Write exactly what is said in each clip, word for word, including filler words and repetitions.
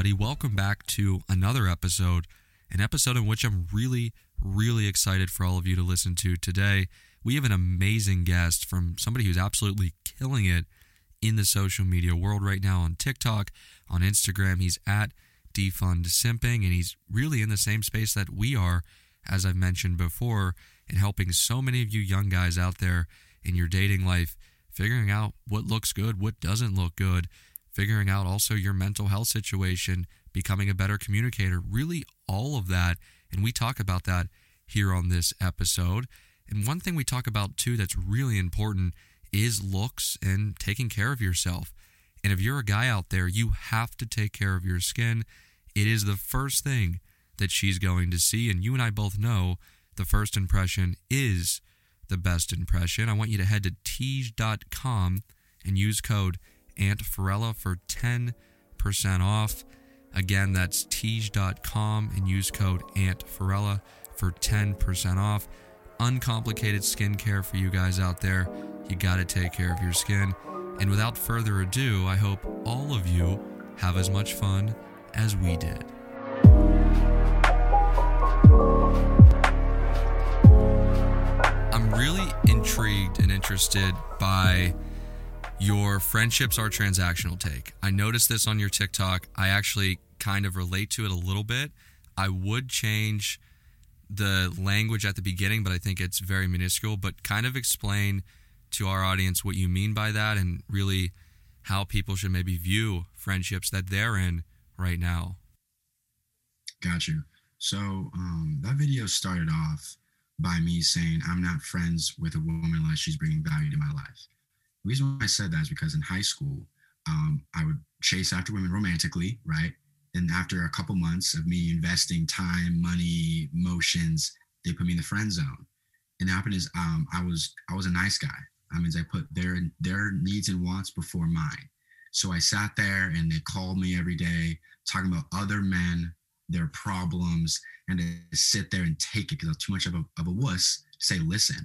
everybody. Welcome back to another episode, an episode in which I'm really, really excited for all of you to listen to today. We have an amazing guest from somebody who's absolutely killing it in the social media world right now on TikTok, on Instagram. He's at Defund Simping, and he's really in the same space that we are, as I've mentioned before, in helping so many of you young guys out there in your dating life, figuring out what looks good, what doesn't look good, figuring out also your mental health situation, becoming a better communicator, really all of that. And we talk about that here on this episode. And one thing we talk about too that's really important is looks and taking care of yourself. And if you're a guy out there, you have to take care of your skin. It is the first thing that she's going to see. And you and I both know the first impression is the best impression. I want you to head to tiege dot com and use code AntFerrella for ten percent off. Again, that's tiege dot com and use code AntFerrella for ten percent off. Uncomplicated skincare for you guys out there. You got to take care of your skin. And without further ado, I hope all of you have as much fun as we did. I'm really intrigued and interested by your friendships are transactional take. I noticed this on your TikTok. I actually kind of relate to it a little bit. I would change the language at the beginning, but I think it's very minuscule. But kind of explain to our audience what you mean by that and really how people should maybe view friendships that they're in right now. Got you. So um, that video started off by me saying I'm not friends with a woman unless she's bringing value to my life. The reason why I said that is because in high school, um, I would chase after women romantically, right? And after a couple months of me investing time, money, emotions, they put me in the friend zone. And what happened is um, I was I was a nice guy. That means I put their their needs and wants before mine. So I sat there and they called me every day talking about other men, their problems, and to sit there and take it because I'm too much of a, of a wuss to say, listen,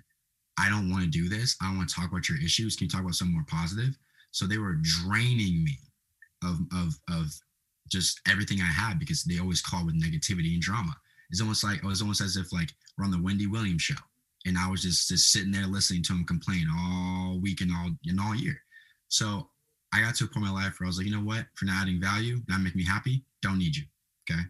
I don't want to do this. I don't want to talk about your issues. Can you talk about something more positive? So they were draining me of, of, of just everything I had because they always call with negativity and drama. It's almost like, it was almost as if like we're on the Wendy Williams show and I was just, just sitting there listening to them complain all week and all, and all year. So I got to a point in my life where I was like, you know what, for not adding value, not making me happy, don't need you. Okay.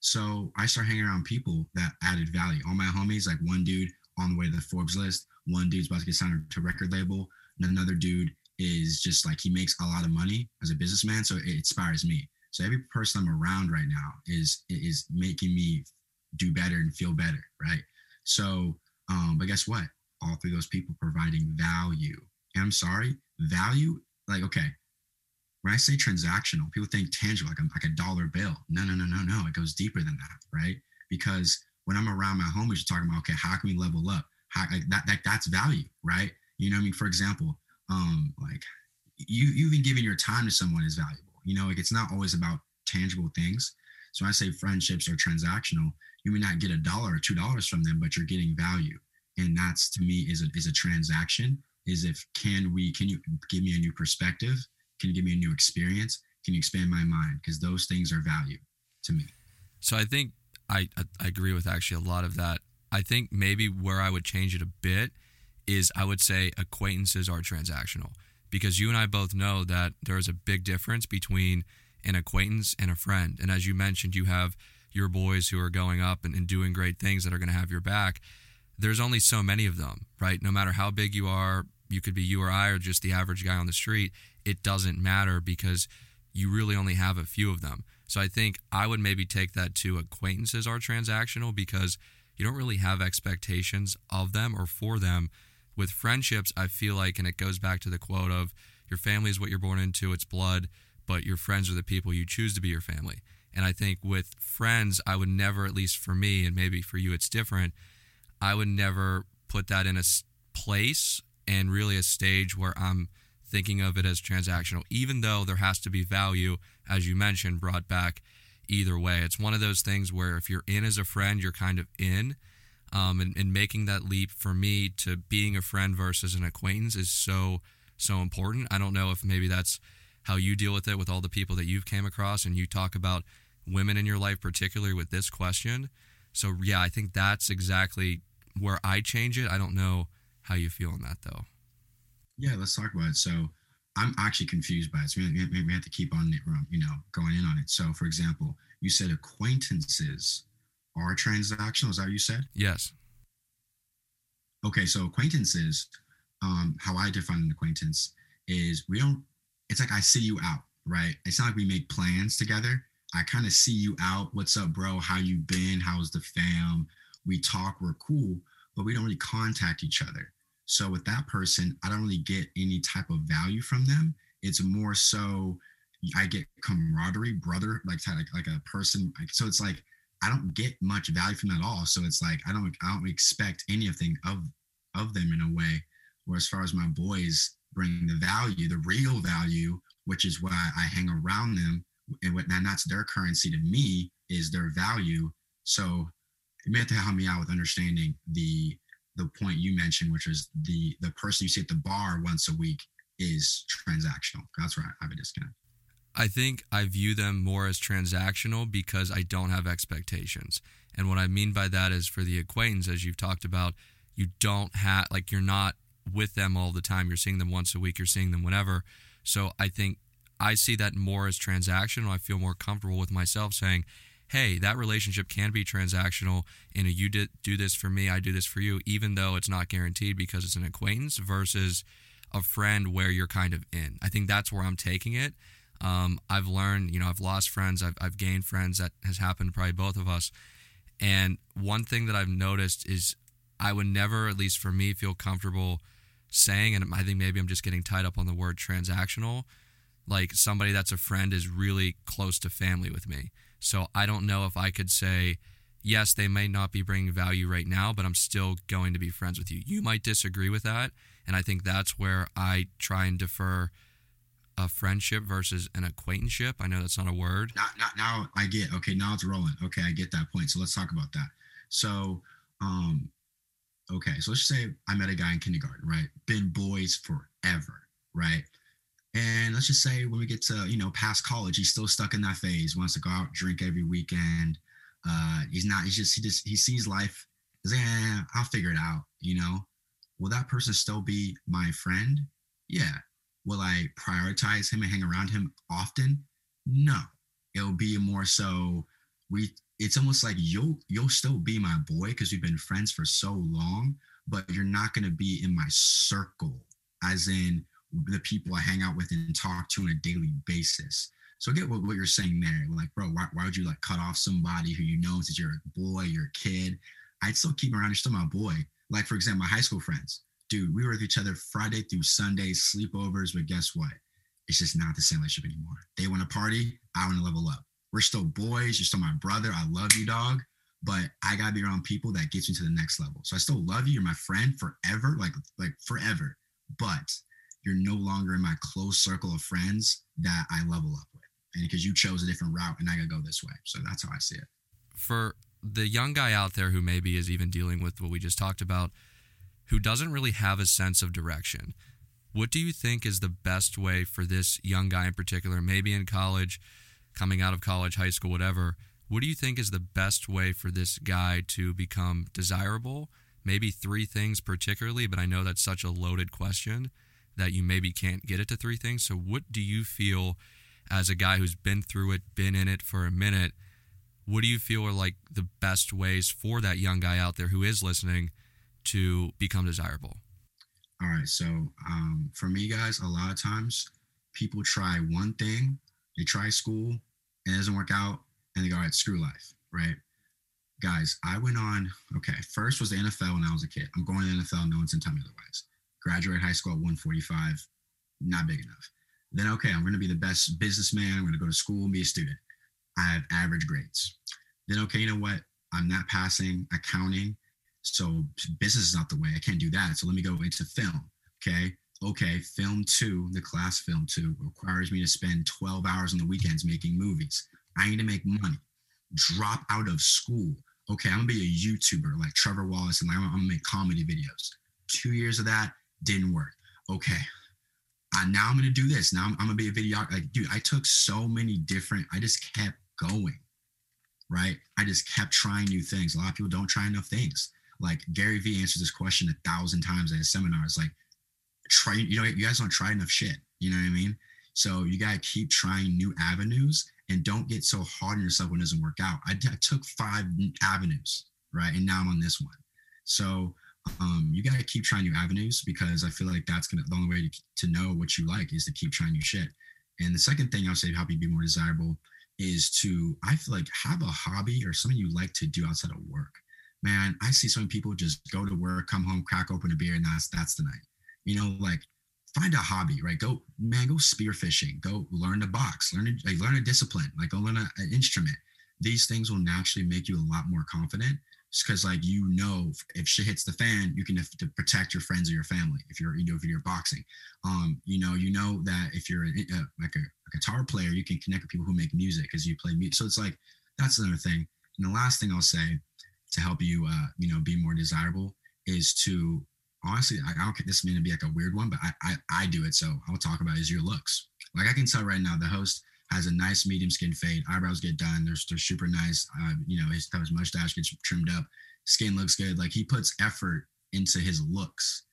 So I started hanging around people that added value. All my homies, like one dude on the way to the Forbes list, one dude's about to get signed to a record label, and another dude is just like, he makes a lot of money as a businessman, so it inspires me. So every person I'm around right now is is making me do better and feel better, right? So, um, but guess what? All three of those people providing value. And I'm sorry, value, like, okay, when I say transactional, people think tangible, like a, like a dollar bill. No, no, no, no, no. It goes deeper than that, right? Because when I'm around my homies, you're talking about, okay, how can we level up? How, like that, that, that's value, right? You know what I mean? For example, um, like you, you even giving your time to someone is valuable. You know, like it's not always about tangible things. So when I say friendships are transactional, you may not get a dollar or two dollars from them, but you're getting value. And that's, to me, is a, is a transaction. Is if, can we, can you give me a new perspective? Can you give me a new experience? Can you expand my mind? Because those things are value to me. So I think I, I agree with actually a lot of that. I think maybe where I would change it a bit is I would say acquaintances are transactional, because you and I both know that there is a big difference between an acquaintance and a friend. And as you mentioned, you have your boys who are going up and, and doing great things that are going to have your back. There's only so many of them, right? No matter how big you are, you could be you or I or just the average guy on the street. It doesn't matter because you really only have a few of them. So I think I would maybe take that to acquaintances are transactional because you don't really have expectations of them or for them. With friendships, I feel like, and it goes back to the quote of your family is what you're born into, it's blood, but your friends are the people you choose to be your family. And I think with friends, I would never, at least for me, and maybe for you it's different, I would never put that in a place and really a stage where I'm thinking of it as transactional, even though there has to be value, as you mentioned, brought back either way. It's one of those things where if you're in as a friend, you're kind of in, um, and, and making that leap for me to being a friend versus an acquaintance is so, so important. I don't know if maybe that's how you deal with it with all the people that you've came across, and you talk about women in your life, particularly with this question. So, yeah, I think that's exactly where I change it. I don't know how you feel on that, though. Yeah, let's talk about it. So I'm actually confused by it. So we, we, we have to keep on, you know, going in on it. So, for example, you said acquaintances are transactional. Is that what you said? Yes. Okay, so acquaintances, um, how I define an acquaintance is we don't, it's like I see you out, right? It's not like we make plans together. I kind of see you out. What's up, bro? How you been? How's the fam? We talk, we're cool, but we don't really contact each other. So with that person, I don't really get any type of value from them. It's more so I get camaraderie, brother, like like, like a person. Like, so it's like I don't get much value from that at all. So it's like I don't I don't expect anything of of them in a way. Where as far as my boys bring the value, the real value, which is why I hang around them. And what and that's their currency to me is their value. So it may have to help me out with understanding the the point you mentioned, which is the the person you see at the bar once a week is transactional. That's where I have a disconnect. I think I view them more as transactional because I don't have expectations. And what I mean by that is for the acquaintance, as you've talked about, you don't have, like, you're not with them all the time. You're seeing them once a week. You're seeing them whenever. So I think I see that more as transactional. I feel more comfortable with myself saying, hey, that relationship can be transactional, and you did do this for me, I do this for you, even though it's not guaranteed because it's an acquaintance versus a friend where you're kind of in. I think that's where I'm taking it. Um, I've learned, you know, I've lost friends, I've, I've gained friends. That has happened to probably both of us. And one thing that I've noticed is I would never, at least for me, feel comfortable saying, and I think maybe I'm just getting tied up on the word transactional, like somebody that's a friend is really close to family with me. So I don't know if I could say, yes, they may not be bringing value right now, but I'm still going to be friends with you. You might disagree with that. And I think that's where I try and defer a friendship versus an acquaintanceship. I know that's not a word. Now, now, now I get, okay, now it's rolling. Okay, I get that point. So let's talk about that. So, um, okay, so let's say I met a guy in kindergarten, right? Been boys forever, right? And let's just say when we get to, you know, past college, he's still stuck in that phase, wants to go out, drink every weekend. Uh, he's not, he's just, he just, he sees life as, eh, I'll figure it out, you know? Will that person still be my friend? Yeah. Will I prioritize him and hang around him often? No. It'll be more so, we, it's almost like you'll, you'll still be my boy because we've been friends for so long, but you're not going to be in my circle, as in, the people I hang out with and talk to on a daily basis. So I get what, what you're saying there. Like, bro, why, why would you like cut off somebody who you know that you're a boy, you're a kid? I'd still keep around. You're still my boy. Like, for example, my high school friends, dude, we were with each other Friday through Sunday, sleepovers, but guess what? It's just not the same relationship anymore. They want to party. I want to level up. We're still boys. You're still my brother. I love you, dog. But I got to be around people that gets you to the next level. So I still love you. You're my friend forever, like, like forever. But you're no longer in my close circle of friends that I level up with. And because you chose a different route and I got to go this way. So that's how I see it. For the young guy out there who maybe is even dealing with what we just talked about, who doesn't really have a sense of direction, what do you think is the best way for this young guy in particular, maybe in college, coming out of college, high school, whatever, what do you think is the best way for this guy to become desirable? Maybe three things particularly, but I know that's such a loaded question that you maybe can't get it to three things. So what do you feel as a guy who's been through it, been in it for a minute, what do you feel are like the best ways for that young guy out there who is listening to become desirable? All right. So um, for me, guys, a lot of times people try one thing, they try school and it doesn't work out and they go, all right, screw life, right? Guys, I went on, okay, first was the N F L when I was a kid. I'm going to the N F L. No one's going to tell me otherwise. Graduate high school at one forty-five, not big enough. Then, okay, I'm going to be the best businessman. I'm going to go to school and be a student. I have average grades. Then, okay, you know what? I'm not passing accounting, so business is not the way. I can't do that. So let me go into film, okay? Okay, film two, the class film two, requires me to spend twelve hours on the weekends making movies. I need to make money. Drop out of school. Okay, I'm going to be a YouTuber like Trevor Wallace, and I'm going to make comedy videos. Two years of that. Didn't work. Okay. I, now I'm going to do this. Now I'm, I'm going to be a video. Like, dude, I took so many different, I just kept going, right? I just kept trying new things. A lot of people don't try enough things. Like Gary V answers this question a thousand times at his seminars. Like, try, you know, you guys don't try enough shit. You know what I mean? So you got to keep trying new avenues and don't get so hard on yourself when it doesn't work out. I, I took five avenues, right? And now I'm on this one. So um, you got to keep trying new avenues, because I feel like that's gonna, the only way to, to know what you like is to keep trying new shit. And the second thing I'll say to help you be more desirable is to, I feel like, have a hobby or something you like to do outside of work. Man, I see so many people just go to work, come home, crack open a beer, and that's, that's the night. You know, like, find a hobby, right? Go, man, go spearfishing, go learn to box, learn, like, learn a discipline, like go learn a, an instrument. These things will naturally make you a lot more confident, because like, you know, if shit hits the fan, you can have to protect your friends or your family. If you're, you know, if you're boxing, um, you know, you know that if you're a, a, like a, a guitar player, you can connect with people who make music because you play music. So it's like, that's another thing. And the last thing I'll say to help you, uh, you know, be more desirable is to, honestly, I don't think this is going to be like a weird one, but I, I I do it, so I'll talk about it, is your looks. Like, I can tell right now, the host has a nice medium skin fade, eyebrows get done, they're, they're super nice. Uh, you know, his, his mustache gets trimmed up, skin looks good. Like, he puts effort into his looks,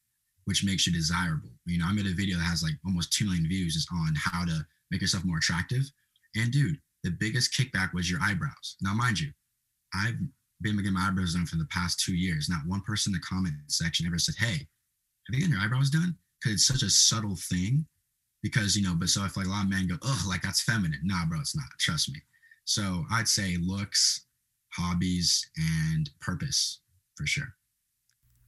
which makes you desirable. You know, I made a video that has like almost two million views just on how to make yourself more attractive. And dude, the biggest kickback was your eyebrows. Now, mind you, I've been getting my eyebrows done for the past two years. Not one person in the comment section ever said, "Hey, have you gotten your eyebrows done?" Because it's such a subtle thing. Because, you know, but so if like a lot of men go, "Oh, like that's feminine." Nah, bro, it's not. Trust me. So I'd say looks, hobbies, and purpose for sure.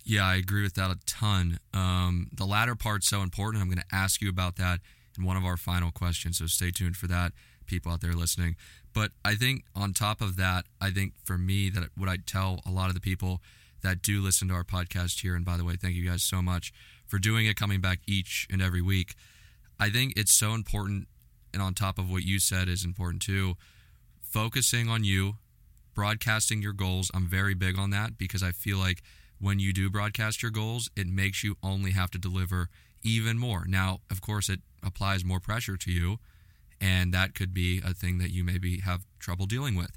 Yeah, I agree with that a ton. Um, the latter part's so important. I'm going to ask you about that in one of our final questions. So stay tuned for that, people out there listening. But I think on top of that, I think for me, that what I tell a lot of the people that do listen to our podcast here, and by the way, thank you guys so much for doing it, coming back each and every week. I think it's so important, and on top of what you said is important too, focusing on you, broadcasting your goals. I'm very big on that, because I feel like when you do broadcast your goals, it makes you only have to deliver even more. Now, of course, it applies more pressure to you, and that could be a thing that you maybe have trouble dealing with.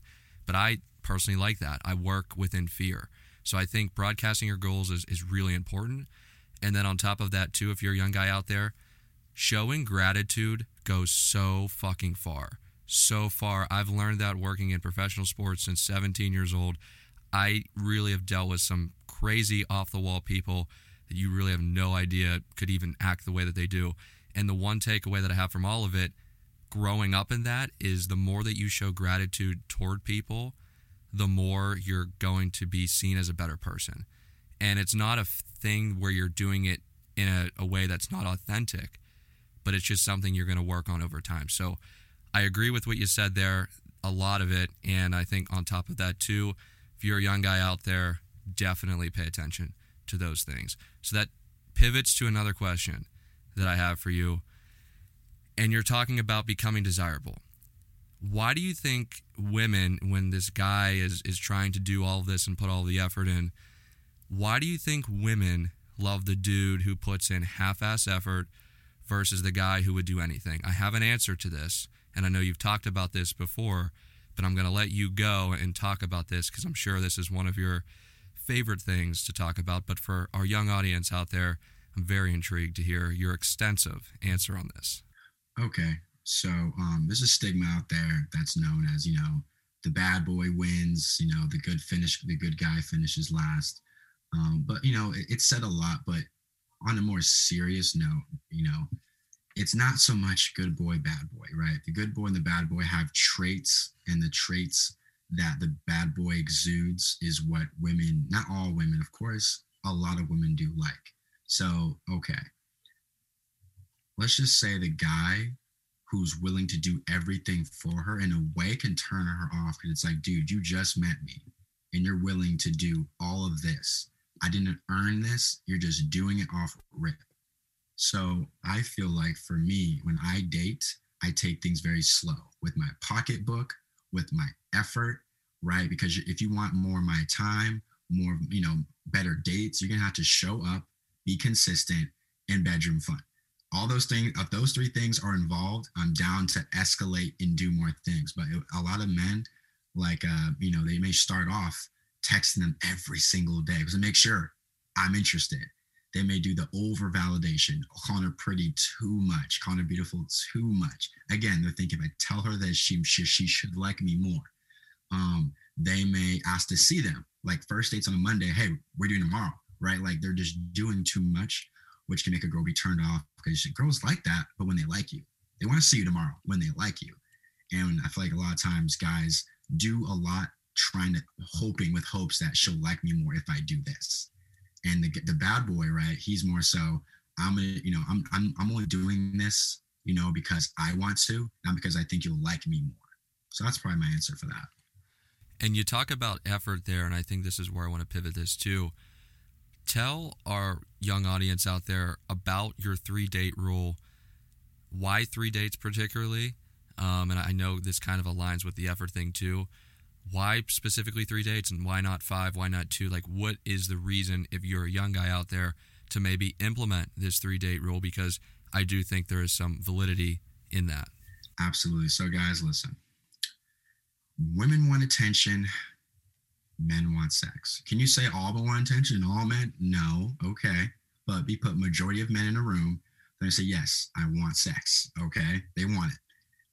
But I personally like that. I work within fear. So I think broadcasting your goals is, is really important. And then on top of that too, if you're a young guy out there, showing gratitude goes so fucking far. So far. I've learned that working in professional sports since seventeen years old. I really have dealt with some crazy off-the-wall people that you really have no idea could even act the way that they do. And the one takeaway that I have from all of it, growing up in that, is the more that you show gratitude toward people, the more you're going to be seen as a better person. And it's not a thing where you're doing it in a, a way that's not authentic, but it's just something you're going to work on over time. So I agree with what you said there, a lot of it. And I think on top of that too, if you're a young guy out there, definitely pay attention to those things. So that pivots to another question that I have for you. And you're talking about becoming desirable. Why do you think women, when this guy is, is trying to do all of this and put all the effort in, why do you think women love the dude who puts in half-ass effort versus the guy who would do anything? I have an answer to this, and I know you've talked about this before, but I'm going to let you go and talk about this, because I'm sure this is one of your favorite things to talk about. But for our young audience out there, I'm very intrigued to hear your extensive answer on this. Okay, so um, there's a stigma out there that's known as, you know, the bad boy wins, you know, the good finish, the good guy finishes last. Um, but, you know, it, it's said a lot, but on a more serious note, you know, it's not so much good boy, bad boy, right? The good boy and the bad boy have traits, and the traits that the bad boy exudes is what women, not all women, of course, a lot of women do like. So, okay. Let's just say the guy who's willing to do everything for her in a way can turn her off, because it's like, dude, you just met me and you're willing to do all of this. I didn't earn this. You're just doing it off rip. So I feel like for me, when I date, I take things very slow with my pocketbook, with my effort, right? Because if you want more of my time, more, you know, better dates, you're going to have to show up, be consistent, and bedroom fun. all those things, if those three things are involved, I'm down to escalate and do more things. But it, a lot of men, like, uh, you know, they may start off texting them every single day to make sure I'm interested. They may do the over validation, calling her pretty too much, calling her beautiful too much. Again, they're thinking, if I tell her that she, she, she should like me more. Um, they may ask to see them, like first dates on a Monday. Hey, we're doing tomorrow, right? Like they're just doing too much, which can make a girl be turned off, because girls like that. But when they like you, they want to see you tomorrow when they like you. And I feel like a lot of times guys do a lot trying to, hoping with hopes that she'll like me more if I do this. And the the bad boy, right? He's more so, I'm gonna, you know, I'm I'm I'm only doing this, you know, because I want to, not because I think you'll like me more. So that's probably my answer for that. And you talk about effort there, and I think this is where I want to pivot this too. Tell our young audience out there about your three date rule. Why three dates particularly? Um, and I know this kind of aligns with the effort thing too. Why specifically three dates, and why not five? Why not two? Like, what is the reason, if you're a young guy out there, to maybe implement this three date rule? Because I do think there is some validity in that. Absolutely. So guys, listen, women want attention. Men want sex. Can you say all but want attention? All men? No. Okay. But we put majority of men in a room, then they say, yes, I want sex. Okay. They want it.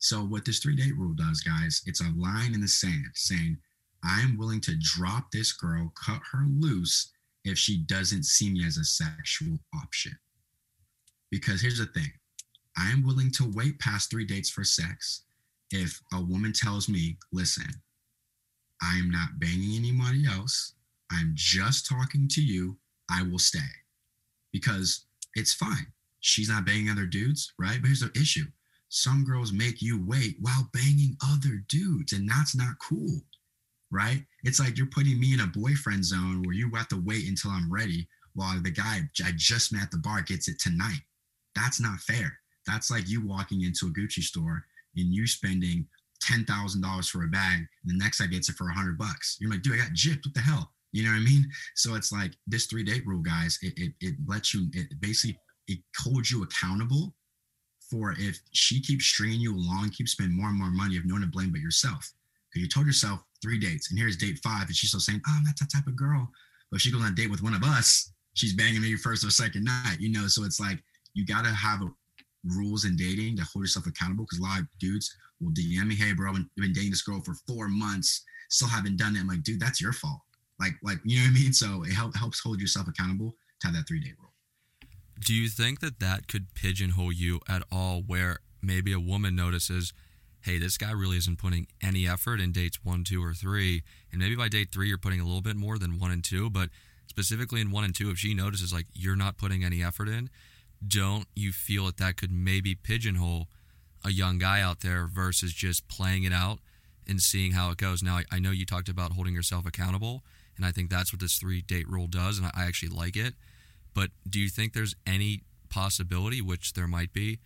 So what this three-date rule does, guys, it's a line in the sand saying, I am willing to drop this girl, cut her loose, if she doesn't see me as a sexual option. Because here's the thing. I am willing to wait past three dates for sex if a woman tells me, listen, I am not banging anybody else. I'm just talking to you. I will stay. Because it's fine. She's not banging other dudes, right? But here's the issue. Some girls make you wait while banging other dudes, and that's not cool, right? It's like you're putting me in a boyfriend zone where you have to wait until I'm ready while the guy I just met at the bar gets it tonight. That's not fair. That's like you walking into a Gucci store and you spending ten thousand dollars for a bag, and the next guy gets it for a hundred bucks. You're like, dude, I got gypped. What the hell? You know what I mean? So it's like this three-date rule, guys, it, it, it lets you, it basically, it holds you accountable for if she keeps stringing you along, keeps spending more and more money, you have no one to blame but yourself. Because you told yourself three dates, and here's date five, and she's still saying, oh, I'm not that type of girl. But if she goes on a date with one of us, she's banging me first or second night, you know? So it's like, you gotta have a, rules in dating to hold yourself accountable, because a lot of dudes will D M me, hey, bro, I've been dating this girl for four months, still haven't done it. I'm like, dude, that's your fault. Like, like you know what I mean? So it help, helps hold yourself accountable to have that three-day rule. Do you think that that could pigeonhole you at all, where maybe a woman notices, hey, this guy really isn't putting any effort in dates one, two, or three, and maybe by date three you're putting a little bit more than one and two, but specifically in one and two, if she notices like you're not putting any effort in, don't you feel that that could maybe pigeonhole a young guy out there versus just playing it out and seeing how it goes? Now, I know you talked about holding yourself accountable, and I think that's what this three-date rule does, and I actually like it. But do you think there's any possibility, which there might be,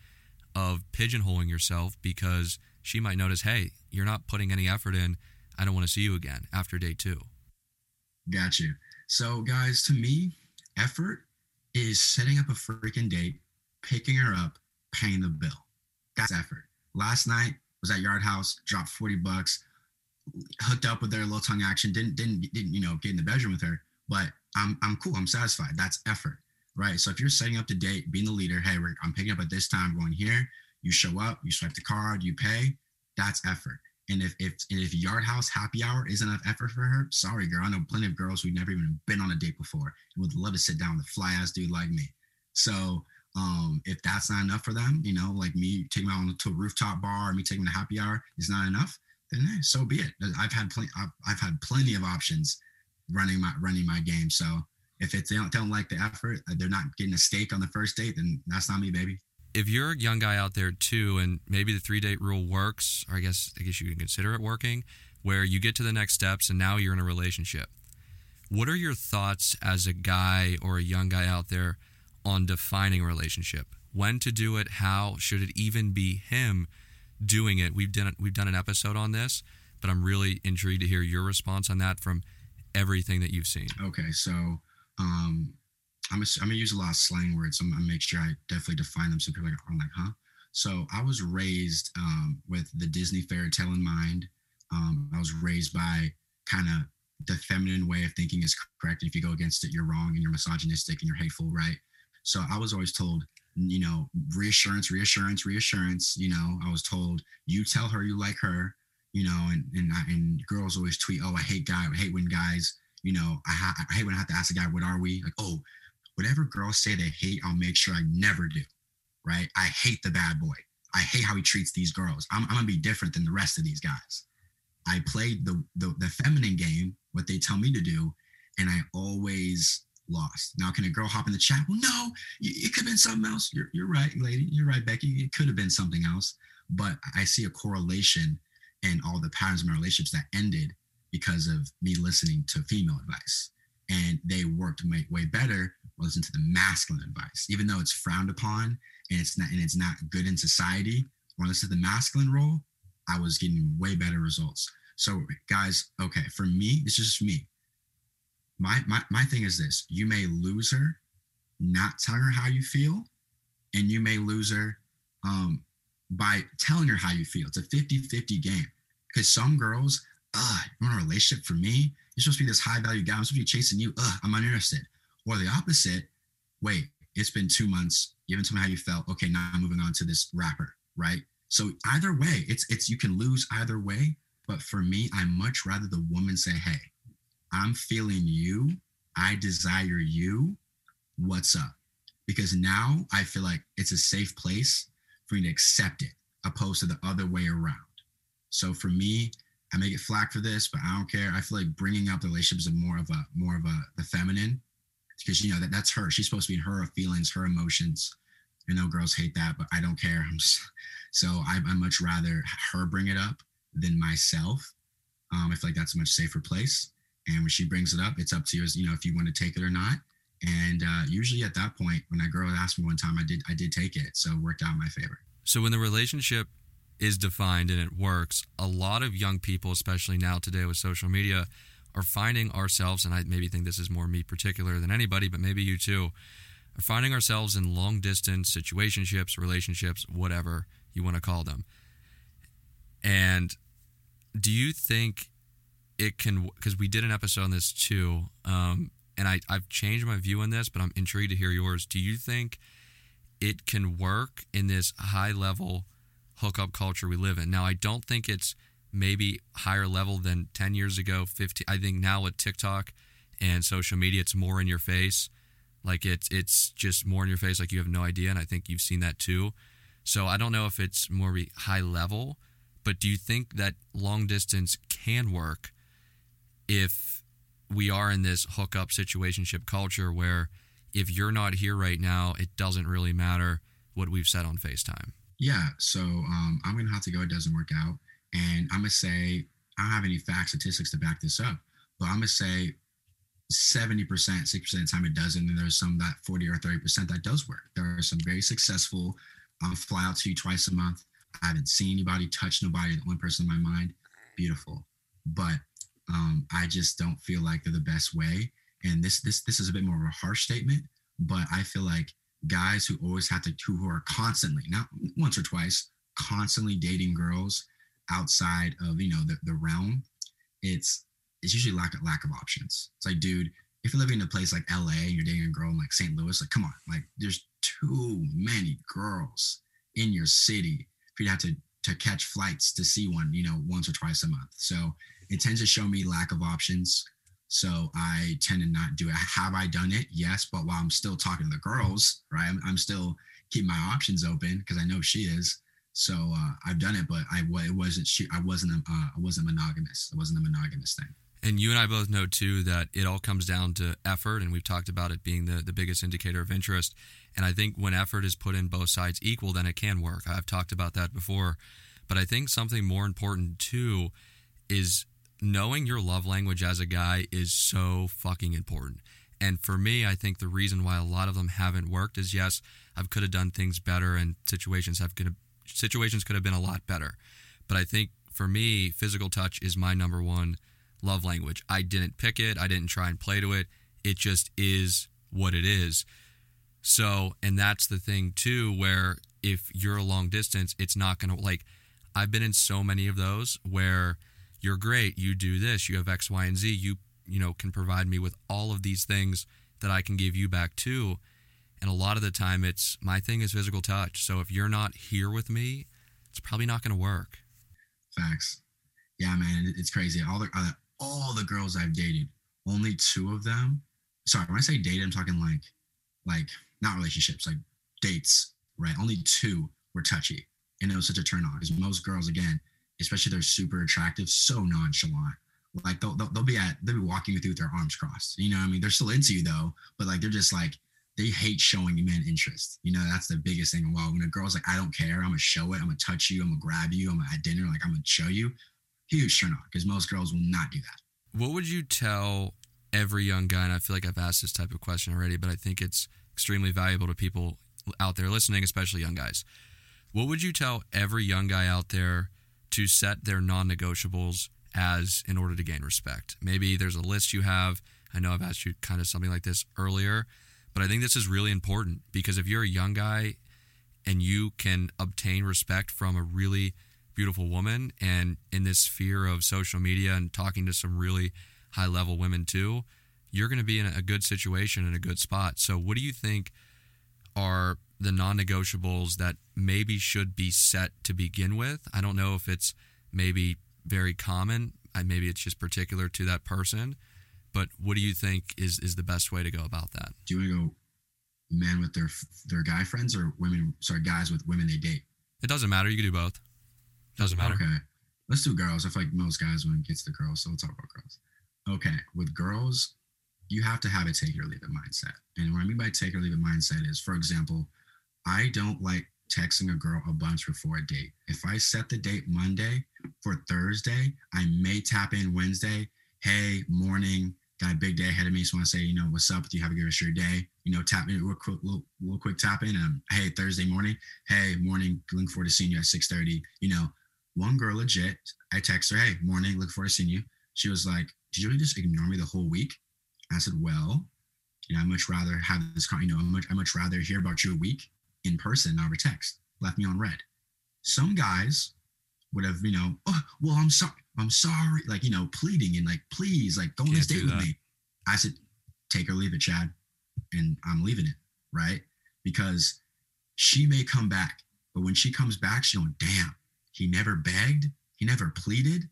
of pigeonholing yourself because she might notice, hey, you're not putting any effort in. I don't want to see you again after day two. Got you. So, guys, to me, effort is setting up a freaking date, picking her up, paying the bill. That's effort. Last night was at Yard House, dropped forty bucks, hooked up with her, a little tongue action, didn't, didn't, didn't, you know, get in the bedroom with her, but I'm I'm cool. I'm satisfied. That's effort, right? So if you're setting up the date, being the leader, hey, we're, I'm picking up at this time, going here, you show up, you swipe the card, you pay, that's effort. And if if and if Yard House happy hour isn't enough effort for her, sorry, girl. I know plenty of girls who've never even been on a date before and would love to sit down with a fly-ass dude like me. So um, if that's not enough for them, you know, like me taking them out to a rooftop bar, or me taking them to happy hour is not enough, then hey, so be it. I've had plenty. I've, I've had plenty of options running my running my game. So if it's, they don't, they don't like the effort, they're not getting a steak on the first date, then that's not me, baby. If you're a young guy out there too, and maybe the three-date rule works, or I guess I guess you can consider it working, where you get to the next steps and now you're in a relationship. What are your thoughts as a guy or a young guy out there on defining a relationship? When to do it? How? Should it even be him doing it? We've done we've done an episode on this, but I'm really intrigued to hear your response on that from everything that you've seen. Okay, so um, I'm a, I'm gonna use a lot of slang words. I'm gonna make sure I definitely define them so people are like, huh? So I was raised um, with the Disney fairy tale in mind. Um, I was raised by kind of the feminine way of thinking is correct. If you go against it, you're wrong and you're misogynistic and you're hateful, right? So I was always told, you know, reassurance, reassurance, reassurance. You know, I was told, you tell her you like her, you know, and and, I, and girls always tweet, oh, I hate guy, I hate when guys, you know, I, ha- I hate when I have to ask a guy, what are we? Like, oh, whatever girls say they hate, I'll make sure I never do, right? I hate the bad boy. I hate how he treats these girls. I'm, I'm going to be different than the rest of these guys. I played the, the the feminine game, what they tell me to do, and I always lost. Now, can a girl hop in the chat? Well, no, it could have been something else. You're, you're right, lady. You're right, Becky. It could have been something else. But I see a correlation in all the patterns of my relationships that ended because of me listening to female advice. And they worked way, way better listening to the masculine advice, even though it's frowned upon and it's not and it's not good in society. When I listened to the masculine role, I was getting way better results. So guys, okay, for me, it's just me. My, my, my thing is this, you may lose her, not telling her how you feel, and you may lose her um, by telling her how you feel. It's a fifty-fifty game. Because some girls, uh, you want a relationship for me? You're supposed to be this high value guy. I'm supposed to be chasing you. Uh, I'm uninterested. Or the opposite, wait, it's been two months. You haven't told me how you felt. Okay, now I'm moving on to this rapper, right? So either way, it's it's you can lose either way. But for me, I much rather the woman say, hey, I'm feeling you. I desire you. What's up? Because now I feel like it's a safe place for me to accept it, opposed to the other way around. So for me, I may get flack for this, but I don't care. I feel like bringing up the relationships is more of a more of a the feminine, because you know that that's her. She's supposed to be in her feelings, her emotions. I know girls hate that, but I don't care. I'm just, so I, I much rather her bring it up than myself. Um, I feel like that's a much safer place. And when she brings it up, it's up to you, as you know, if you want to take it or not. And uh, usually at that point, when a girl asked me one time, I did I did take it. So it worked out in my favor. So when the relationship is defined and it works, a lot of young people, especially now today with social media, are finding ourselves, and I maybe think this is more me particular than anybody, but maybe you too, are finding ourselves in long-distance situationships, relationships, whatever you want to call them. And do you think it can, because we did an episode on this too, um, and I, I've changed my view on this, but I'm intrigued to hear yours. Do you think it can work in this high-level hookup culture we live in? Now, I don't think it's maybe higher level than ten years ago, fifteen. I think now with TikTok and social media, it's more in your face. Like it's it's just more in your face, like you have no idea, and I think you've seen that too. So I don't know if it's more high level, but do you think that long distance can work if we are in this hookup situationship culture where if you're not here right now, it doesn't really matter what we've said on FaceTime? Yeah, so um, I'm going to have to go, it doesn't work out. And I'm going to say, I don't have any fact statistics to back this up, but I'm going to say seventy percent, sixty percent of the time it doesn't. And there's some that forty or thirty percent that does work. There are some very successful, um, fly out to you twice a month. I haven't seen anybody, touched nobody. The only person in my mind, beautiful. But um, I just don't feel like they're the best way. And this, this, this is a bit more of a harsh statement, but I feel like guys who always have to, who are constantly, not once or twice, constantly dating girls outside of, you know, the, the realm, it's it's usually lack of lack of options. It's like, dude, if you're living in a place like L A and you're dating a girl in like Saint Louis, like, come on, like there's too many girls in your city for you to have to to catch flights to see one, you know, once or twice a month. So it tends to show me lack of options. So I tend to not do it. Have I done it? Yes, but while I'm still talking to the girls, right? I'm, I'm still keeping my options open because I know she is. So uh, I've done it, but I it wasn't I wasn't uh, I wasn't monogamous. It wasn't a monogamous thing. And you and I both know too that it all comes down to effort, and we've talked about it being the, the biggest indicator of interest. And I think when effort is put in both sides equal, then it can work. I've talked about that before, but I think something more important too is knowing your love language as a guy is so fucking important. And for me, I think the reason why a lot of them haven't worked is yes, I could have done things better, and situations have could have. Situations could have been a lot better. But I think for me, physical touch is my number one love language. I didn't pick it. I didn't try and play to it. It just is what it is. So, and that's the thing too, where if you're a long distance, it's not going to, like, I've been in so many of those where you're great, you do this, you have X, Y, and Z, you, you know, can provide me with all of these things that I can give you back too. And a lot of the time it's, my thing is physical touch. So if you're not here with me, it's probably not going to work. Facts. Yeah, man, it's crazy. All the, uh, all the girls I've dated, only two of them, sorry, when I say date, I'm talking like, like not relationships, like dates, right? Only two were touchy. And it was such a turn on because most girls, again, especially they're super attractive, so nonchalant. Like they'll, they'll, they'll be at, they'll be walking you through with their arms crossed. You know what I mean? They're still into you though, but like, they're just like, they hate showing men interest. You know, that's the biggest thing. Well, when a girl's like, I don't care, I'm gonna show it, I'm gonna touch you, I'm gonna grab you, I'm gonna at dinner, like I'm gonna show you. Huge turn on, because most girls will not do that. What would you tell every young guy? And I feel like I've asked this type of question already, but I think it's extremely valuable to people out there listening, especially young guys. What would you tell every young guy out there to set their non-negotiables as in order to gain respect? Maybe there's a list you have. I know I've asked you kind of something like this earlier, but I think this is really important because if you're a young guy and you can obtain respect from a really beautiful woman, and in this sphere of social media and talking to some really high level women too, you're going to be in a good situation and a good spot. So what do you think are the non-negotiables that maybe should be set to begin with? I don't know if it's maybe very common. Maybe it's just particular to that person. But what do you think is, is the best way to go about that? Do you want to go men with their their guy friends or women? Sorry, guys with women they date. It doesn't matter. You can do both. Doesn't matter. Okay, let's do girls. I feel like most guys when it gets to girls, so let's talk about girls. Okay, with girls, you have to have a take it or leave it mindset. And what I mean by take it or leave it mindset is, for example, I don't like texting a girl a bunch before a date. If I set the date Monday for Thursday, I may tap in Wednesday. Hey, morning. Got a big day ahead of me, so I want to say, you know, what's up with you? Have a good rest of your day. You know, tap in, real quick, little, little quick tap in. Um, hey, Thursday morning. Hey, morning. Looking forward to seeing you at six thirty. You know, one girl legit, I text her, hey, morning. Looking forward to seeing you. She was like, did you really just ignore me the whole week? I said, well, you know, I'd much rather have this, you know, I'd much, I'd much rather hear about you a week in person, not over text. Left me on red. Some guys would have, you know, oh, well, I'm sorry. I'm sorry, like, you know, pleading and like, please, like, go on this date with me. I said, take or leave it, Chad. And I'm leaving it, right? Because she may come back, but when she comes back, she's going, damn, he never begged, he never pleaded,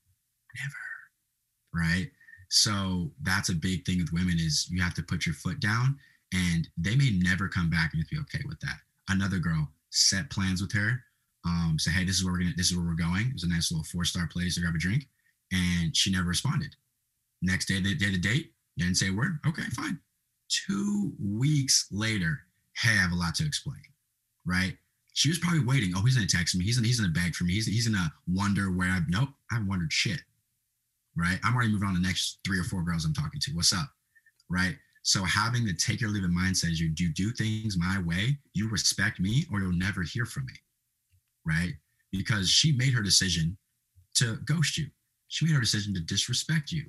never, right? So that's a big thing with women is you have to put your foot down and they may never come back and be okay with that. Another girl, set plans with her. Um, say, hey, this is where we're gonna, this is where we're going. It was a nice little four-star place to grab a drink. And she never responded. Next day, they did a date. Didn't say a word. Okay, fine. Two weeks later, hey, I have a lot to explain, right? She was probably waiting. Oh, he's going to text me. He's in, he's in a bag for me. He's, he's going to wonder where I've, nope, I haven't wondered shit, right? I'm already moving on to the next three or four girls I'm talking to. What's up, right? So having the take or leave it mindset is you, you do things my way, you respect me, or you'll never hear from me, right? Because she made her decision to ghost you. She made her decision to disrespect you.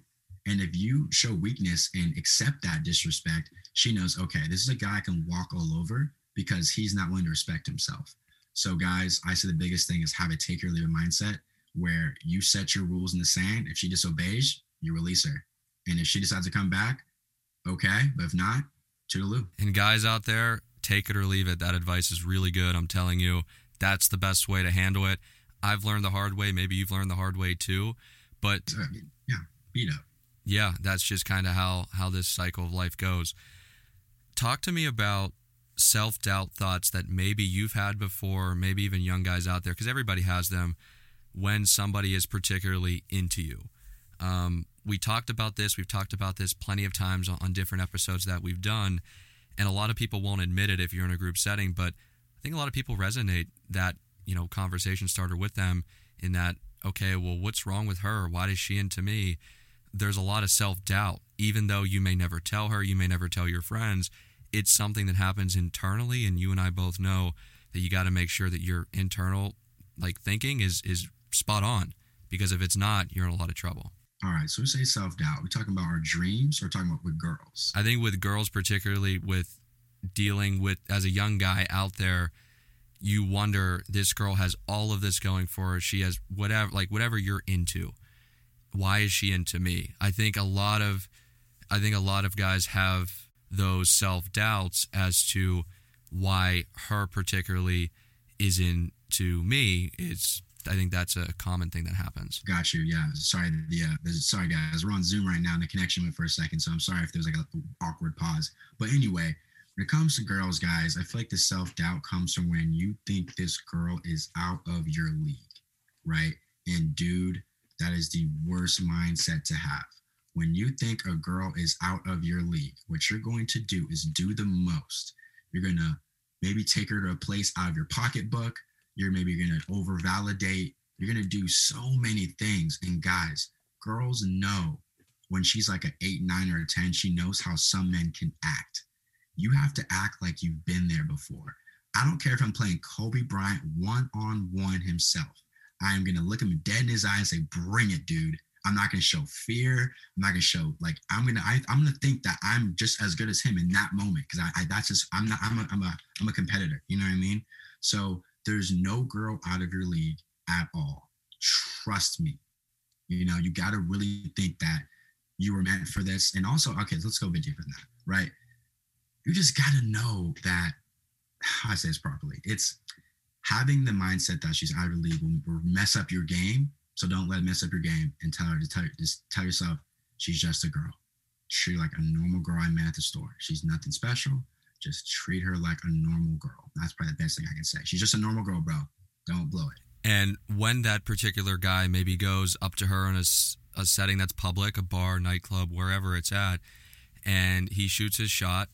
And if you show weakness and accept that disrespect, she knows, okay, this is a guy I can walk all over because he's not willing to respect himself. So guys, I say the biggest thing is have a take or leave it mindset where you set your rules in the sand. If she disobeys, you release her. And if she decides to come back, okay. But if not, toodaloo. And guys out there, take it or leave it. That advice is really good. I'm telling you, that's the best way to handle it. I've learned the hard way. Maybe you've learned the hard way too. But yeah, beat up. Yeah, that's just kind of how, how this cycle of life goes. Talk to me about self-doubt thoughts that maybe you've had before, maybe even young guys out there, because everybody has them when somebody is particularly into you. Um, we talked about this. We've talked about this plenty of times on, on different episodes that we've done. And a lot of people won't admit it if you're in a group setting, but I think a lot of people resonate that, you know, conversation starter with them in that, okay, well, what's wrong with her? Why is she into me? There's a lot of self-doubt, even though you may never tell her, you may never tell your friends. It's something that happens internally, and you and I both know that you got to make sure that your internal like thinking is is spot on, because if it's not, you're in a lot of trouble. All right, so we say self-doubt. We're talking about our dreams or talking about with girls? I think with girls, particularly with dealing with, as a young guy out there, you wonder, this girl has all of this going for her. She has whatever, like whatever you're into. Why is she into me? I think a lot of, I think a lot of guys have those self-doubts as to why her particularly is into me. It's, I think that's a common thing that happens. Got you. Yeah. Sorry. Yeah. Sorry, guys. We're on Zoom right now and the connection went for a second. So I'm sorry if there's like an awkward pause. But anyway, when it comes to girls, guys, I feel like the self-doubt comes from when you think this girl is out of your league, right? And dude, that is the worst mindset to have. When you think a girl is out of your league, what you're going to do is do the most. You're going to maybe take her to a place out of your pocketbook. You're maybe going to over-validate. You're going to do so many things. And guys, girls know when she's like an eight, nine, or a ten, she knows how some men can act. You have to act like you've been there before. I don't care if I'm playing Kobe Bryant one-on-one himself. I am going to look him dead in his eye and say, bring it, dude. I'm not going to show fear. I'm not going to show, like, I'm going to, I'm going to think that I'm just as good as him in that moment. Cause I, I that's just, I'm not, I'm a, I'm a, I'm a competitor. You know what I mean? So there's no girl out of your league at all. Trust me. You know, you got to really think that you were meant for this. And also, okay, let's go a bit deeper than that. Right. You just got to know that, how I say this properly, it's having the mindset that she's out of your league will mess up your game. So don't let it mess up your game, and tell her to tell just tell yourself she's just a girl. Treat her like a normal girl I met at the store. She's nothing special. Just treat her like a normal girl. That's probably the best thing I can say. She's just a normal girl, bro. Don't blow it. And when that particular guy maybe goes up to her in a, a setting that's public, a bar, nightclub, wherever it's at, and he shoots his shot,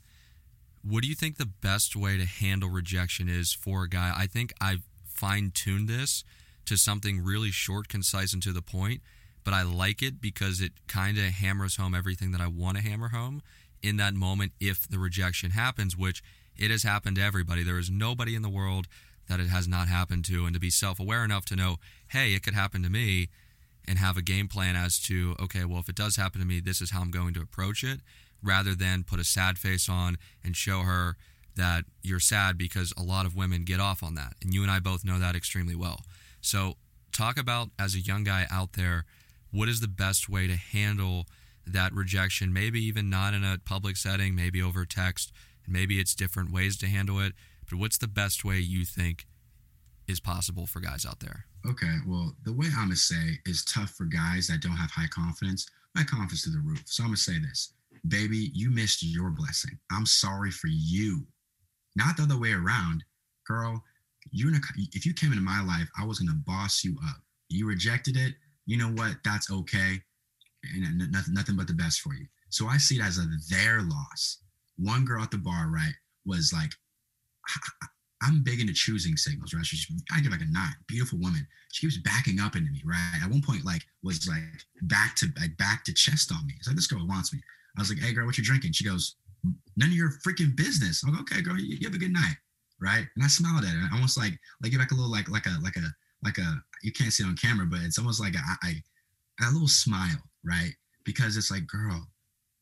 what do you think the best way to handle rejection is for a guy? I think I've fine-tuned this to something really short, concise, and to the point, but I like it because it kind of hammers home everything that I want to hammer home in that moment if the rejection happens, which it has happened to everybody. There is nobody in the world that it has not happened to, and to be self-aware enough to know, hey, it could happen to me, and have a game plan as to, okay, well, if it does happen to me, this is how I'm going to approach it, rather than put a sad face on and show her that you're sad, because a lot of women get off on that, and you and I both know that extremely well. So talk about, as a young guy out there, what is the best way to handle that rejection? Maybe even not in a public setting, maybe over text, and maybe it's different ways to handle it. But what's the best way you think is possible for guys out there? Okay, well, the way I'm going to say is tough for guys that don't have high confidence. My confidence is through the roof. So I'm going to say this. Baby, you missed your blessing. I'm sorry for you. Not the other way around. Girl, You're gonna, if you came into my life, I was going to boss you up. You rejected it. You know what? That's okay. And nothing, nothing but the best for you. So I see it as a their loss. One girl at the bar, right, was like, I'm big into choosing signals, right? She's, I give like a nine, beautiful woman. She keeps backing up into me, right? At one point, like, was like back to like back to chest on me. It's like, this girl wants me. I was like, hey, girl, what you drinking? She goes, none of your freaking business. I'm like, okay, girl, you, you have a good night. Right. And I smiled at it. I almost like, like, give back a little, like, like a, like a, like a, you can't see it on camera, but it's almost like a, I, a little smile. Right. Because it's like, girl,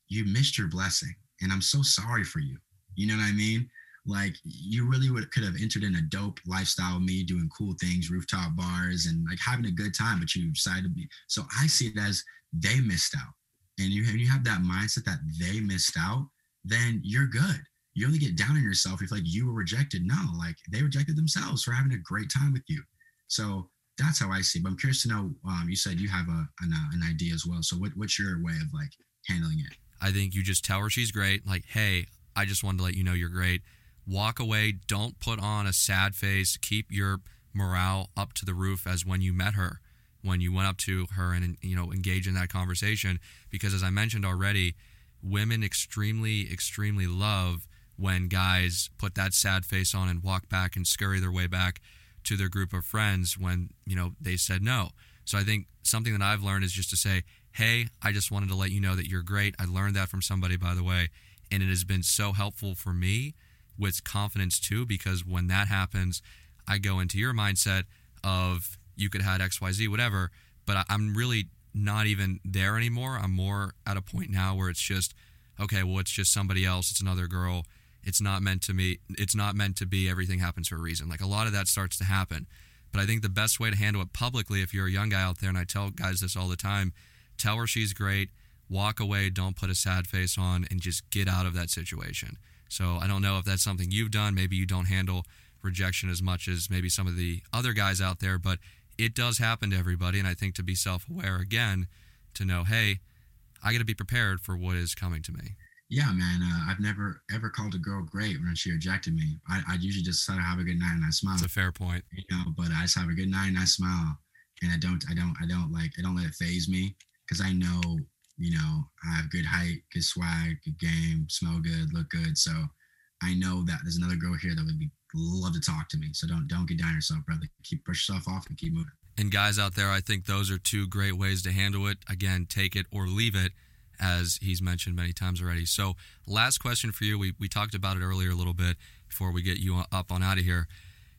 you missed your blessing and I'm so sorry for you. You know what I mean? Like, you really would could have entered in a dope lifestyle with me, doing cool things, rooftop bars, and like having a good time, but you decided to be. So I see it as they missed out. And you, when you have that mindset that they missed out, then you're good. You only get down on yourself if like you were rejected. No, like they rejected themselves for having a great time with you. So that's how I see it. But I'm curious to know, um, you said you have a an, uh, an idea as well. So what what's your way of like handling it? I think you just tell her she's great. Like, hey, I just wanted to let you know you're great. Walk away. Don't put on a sad face. Keep your morale up to the roof as when you met her, when you went up to her and, you know, engage in that conversation. Because as I mentioned already, women extremely, extremely love when guys put that sad face on and walk back and scurry their way back to their group of friends when, you know, they said no. So I think something that I've learned is just to say, hey, I just wanted to let you know that you're great. I learned that from somebody, by the way. And it has been so helpful for me with confidence too, because when that happens, I go into your mindset of you could have X Y Z, whatever, but I'm really not even there anymore. I'm more at a point now where it's just, okay, well, it's just somebody else. It's another girl. It's not meant to me. It's not meant to be. Everything happens for a reason. Like, a lot of that starts to happen. But I think the best way to handle it publicly, if you're a young guy out there, and I tell guys this all the time, tell her she's great, walk away, don't put a sad face on, and just get out of that situation. So I don't know if that's something you've done. Maybe you don't handle rejection as much as maybe some of the other guys out there, but it does happen to everybody. And I think to be self-aware again, to know, hey, I got to be prepared for what is coming to me. Yeah, man. Uh, I've never ever called a girl great when she rejected me. I, I usually just said, have a good night and I smile. That's a fair point. You know, but I just have a good night and I smile, and I don't, I don't, I don't like, I don't let it faze me, because I know, you know, I have good height, good swag, good game, smell good, look good. So I know that there's another girl here that would be love to talk to me. So don't, don't get down on yourself, brother. Keep push yourself off and keep moving. And guys out there, I think those are two great ways to handle it. Again, take it or leave it, as he's mentioned many times already. So last question for you. We we talked about it earlier a little bit before we get you up on out of here.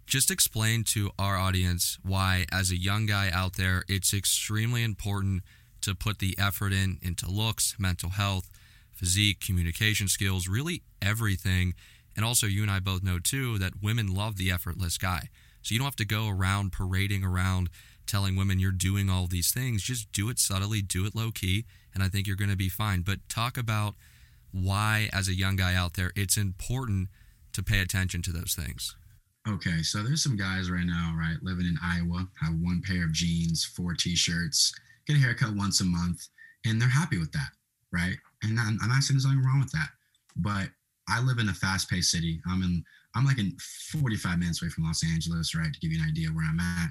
Just explain to our audience why, as a young guy out there, it's extremely important to put the effort in into looks, mental health, physique, communication skills, really everything. And also, you and I both know, too, that women love the effortless guy. So you don't have to go around parading around telling women you're doing all these things. Just do it subtly, do it low key, and I think you're going to be fine. But talk about why, as a young guy out there, it's important to pay attention to those things. Okay, so there's some guys right now, right, living in Iowa, have one pair of jeans, four T-shirts, get a haircut once a month, and they're happy with that, right? And I'm not saying there's anything wrong with that, but I live in a fast-paced city. I'm in, I'm like in forty-five minutes away from Los Angeles, right, to give you an idea where I'm at.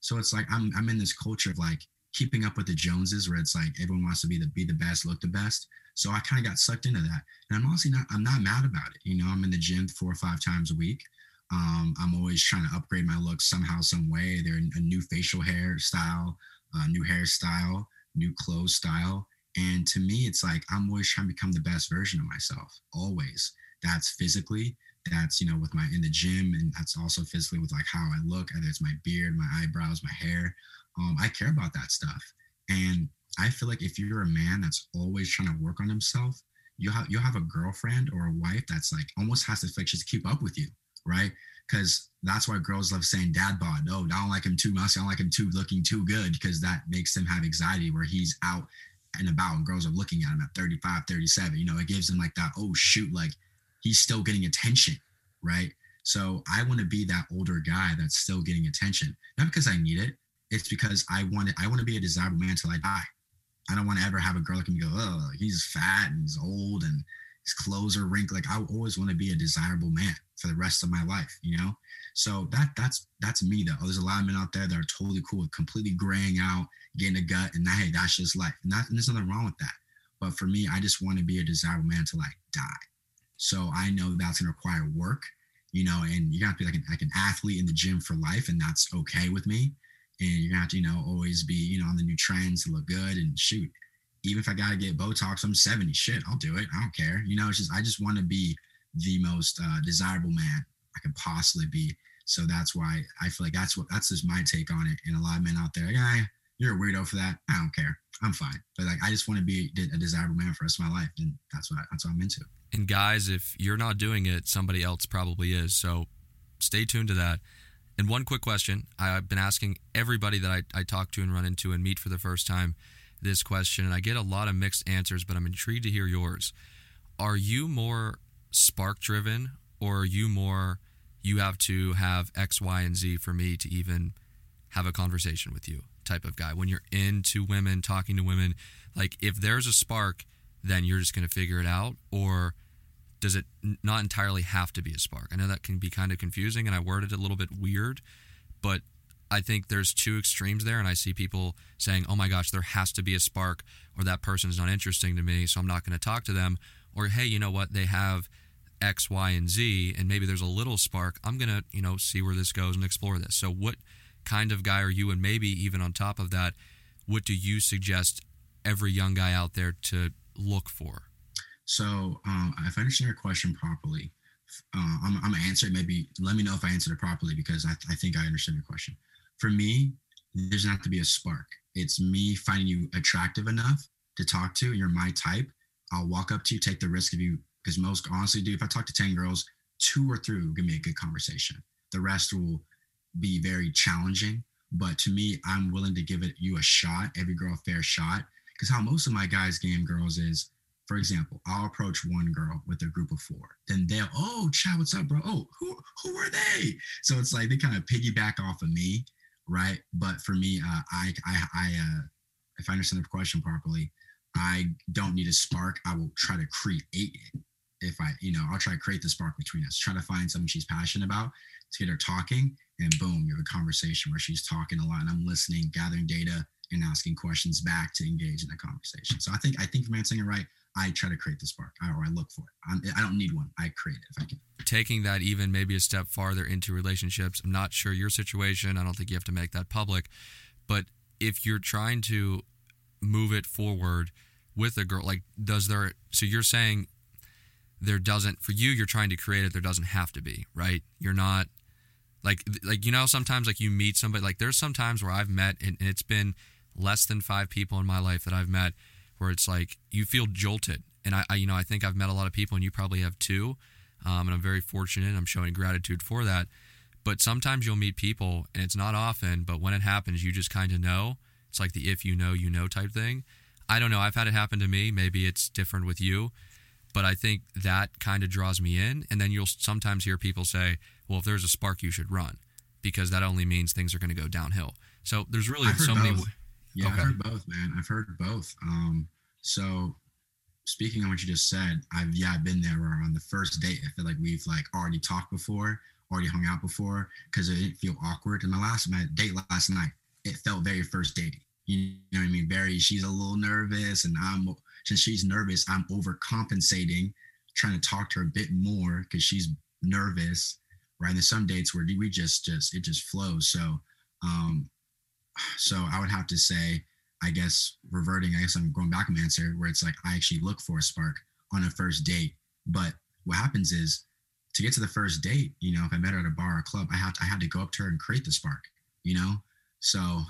So it's like I'm I'm in this culture of like keeping up with the Joneses, where it's like everyone wants to be the be the best, look the best. So I kind of got sucked into that, and I'm honestly not I'm not mad about it. You know, I'm in the gym four or five times a week. Um, I'm always trying to upgrade my look somehow, some way. There's a new facial hair style, uh, new hairstyle, new clothes style, and to me, it's like I'm always trying to become the best version of myself. Always. That's physically. That's, you know, with my in the gym, and that's also physically with like how I look, whether it's my beard, my eyebrows, my hair. Um, I care about that stuff. And I feel like if you're a man that's always trying to work on himself, you'll have, you'll have a girlfriend or a wife that's like almost has to like just keep up with you, right? Because that's why girls love saying dad bod. Oh, I don't like him too much. I don't like him too looking too good, because that makes them have anxiety where he's out and about and girls are looking at him at thirty-five, thirty-seven. You know, it gives them like that, oh, shoot, like, he's still getting attention, right? So I want to be that older guy that's still getting attention. Not because I need it. It's because I want to, I want to be a desirable man until I die. I don't want to ever have a girl look at me and go, oh, he's fat and he's old and his clothes are wrinkled. Like, I always want to be a desirable man for the rest of my life, you know? So that that's that's me, though. There's a lot of men out there that are totally cool with completely graying out, getting a gut, and hey, that's just life. And, that, and there's nothing wrong with that. But for me, I just want to be a desirable man until I die. So I know that's gonna require work, you know, and you gotta be like an, like an athlete in the gym for life, and that's okay with me. And you're gonna have to, you know, always be, you know, on the new trends to look good and shoot. Even if I gotta get Botox, I'm seventy, shit, I'll do it. I don't care. You know, it's just, I just wanna be the most uh, desirable man I can possibly be. So that's why I feel like that's what, that's just my take on it. And a lot of men out there, like, ah, you're a weirdo for that. I don't care. I'm fine. But like, I just want to be a desirable man for the rest of my life. And that's what, I, that's what I'm into. And guys, if you're not doing it, somebody else probably is. So stay tuned to that. And one quick question. I've been asking everybody that I, I talk to and run into and meet for the first time this question. And I get a lot of mixed answers, but I'm intrigued to hear yours. Are you more spark driven, or are you more, you have to have X, Y, and Z for me to even have a conversation with you type of guy? When you're into women, talking to women, like if there's a spark, then you're just going to figure it out? Or does it not entirely have to be a spark? I know that can be kind of confusing, and I worded it a little bit weird, but I think there's two extremes there, and I see people saying, oh my gosh, there has to be a spark, or that person's not interesting to me, so I'm not going to talk to them. Or, hey, you know what, they have X, Y, and Z, and maybe there's a little spark. I'm going to, you know, see where this goes and explore this. So what kind of guy are you? And maybe even on top of that, what do you suggest every young guy out there to look for? So um, if I understand your question properly, uh, I'm, I'm going to answer it. Maybe let me know if I answered it properly, because I, I think I understand your question. For me, there's not to be a spark. it's me finding you attractive enough to talk to, and you're my type, I'll walk up to you, take the risk of you. Because most honestly, dude, if I talk to ten girls, two or three will give me a good conversation. The rest will be very challenging. But to me, I'm willing to give it you a shot, every girl a fair shot. Because how most of my guys game girls is, for example, I'll approach one girl with a group of four. Then they'll, oh, Chad, what's up, bro? Oh, who who are they? So it's like they kind of piggyback off of me, right? But for me, uh, I, I, I uh, if I understand the question properly, I don't need a spark. I will try to create it. If I, you know, I'll try to create the spark between us, try to find something she's passionate about to get her talking, and boom, you have a conversation where she's talking a lot and I'm listening, gathering data and asking questions back to engage in the conversation. So I think, I think if I'm answering it right, I try to create the spark, I, or I look for it. I'm, I don't need one. I create it if I can. Taking that even maybe a step farther into relationships. I'm not sure your situation. I don't think you have to make that public, but if you're trying to move it forward with a girl, like does there, so you're saying there doesn't, for you, you're trying to create it. There doesn't have to be, right? You're not like, like, you know, sometimes like you meet somebody, like there's some times where I've met, and it's been less than five people in my life that I've met where it's like, you feel jolted. And I, I you know, I think I've met a lot of people and you probably have too. Um, and I'm very fortunate. And I'm showing gratitude for that. But sometimes you'll meet people and it's not often, but when it happens, you just kind of know. It's like the, if you know, you know type thing. I don't know. I've had it happen to me. Maybe it's different with you. But I think that kind of draws me in. And then you'll sometimes hear people say, well, if there's a spark, you should run, because that only means things are going to go downhill. So there's really I've so many. Both. Yeah, okay. I've heard both, man. I've heard both. Um, so speaking on what you just said, I've, yeah, I've been there where on the first date, I feel like we've like already talked before, already hung out before, because it didn't feel awkward. And the last my date last night, it felt very first dating. You know what I mean? Very, she's a little nervous and I'm, since she's nervous, I'm overcompensating, trying to talk to her a bit more because she's nervous, right? And there's some dates where we just, just it just flows. So, um, so I would have to say, I guess, reverting, I guess I'm going back to my answer where it's like, I actually look for a spark on a first date. But what happens is to get to the first date, you know, if I met her at a bar or a club, I had to, I had to go up to her and create the spark, you know? So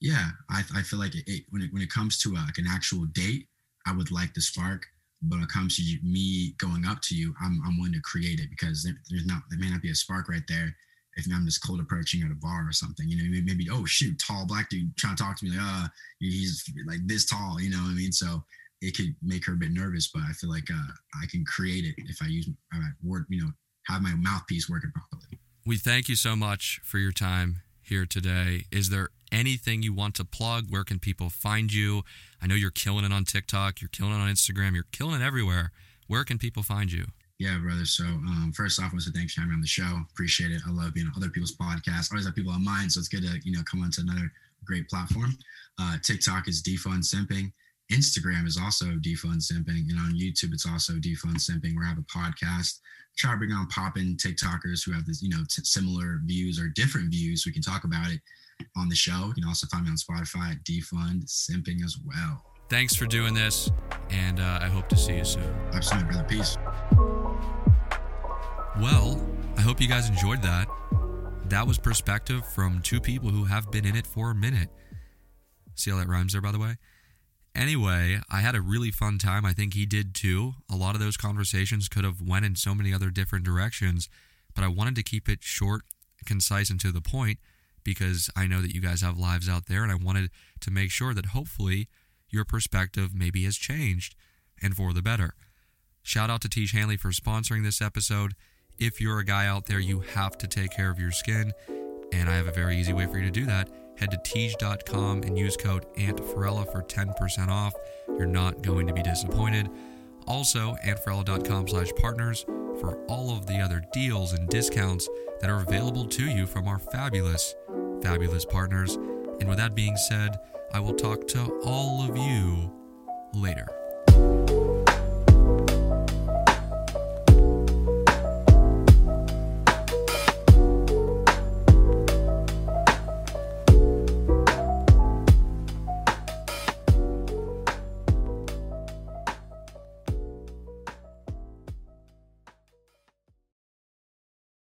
yeah, I, I feel like it, it, when it when it comes to a, like an actual date, I would like the spark. But when it comes to you, me going up to you, I'm I'm willing to create it because there, there's not there may not be a spark right there if I'm just cold approaching at a bar or something. You know, maybe oh shoot, tall black dude trying to talk to me like uh he's like this tall. You know what I mean? So it could make her a bit nervous, but I feel like uh, I can create it if I use my word. You know, have my mouthpiece working properly. We thank you so much for your time here today. Is there anything you want to plug? Where can people find you? I know you're killing it on TikTok, you're killing it on Instagram, you're killing it everywhere. Where can people find you? Yeah, brother. So um, first off, I want to thanks for having me on the show. Appreciate it. I love being on other people's podcasts. I always have people on mine, so it's good to, you know, come onto another great platform. Uh, TikTok is Defund Simping. Instagram is also Defund Simping. And on YouTube, it's also Defund Simping, where I have a podcast. Try to bring on poppin' TikTokers who have this, you know, t- similar views or different views. We can talk about it on the show. You can also find me on Spotify at Defund Simping as well. Thanks for doing this, and uh, I hope to see you soon. Absolutely, brother. Peace. Well, I hope you guys enjoyed that. That was perspective from two people who have been in it for a minute. See how that rhymes there, by the way? Anyway, I had a really fun time. I think he did too. A lot of those conversations could have went in so many other different directions, but I wanted to keep it short, concise, and to the point because I know that you guys have lives out there, and I wanted to make sure that hopefully your perspective maybe has changed and for the better. Shout out to Tiege Hanley for sponsoring this episode. If you're a guy out there, you have to take care of your skin, and I have a very easy way for you to do that. Head to tiege dot com and use code antferrella for ten percent off. You're not going to be disappointed. Also, antferrella.com slash partners for all of the other deals and discounts that are available to you from our fabulous, fabulous partners. And with that being said, I will talk to all of you later.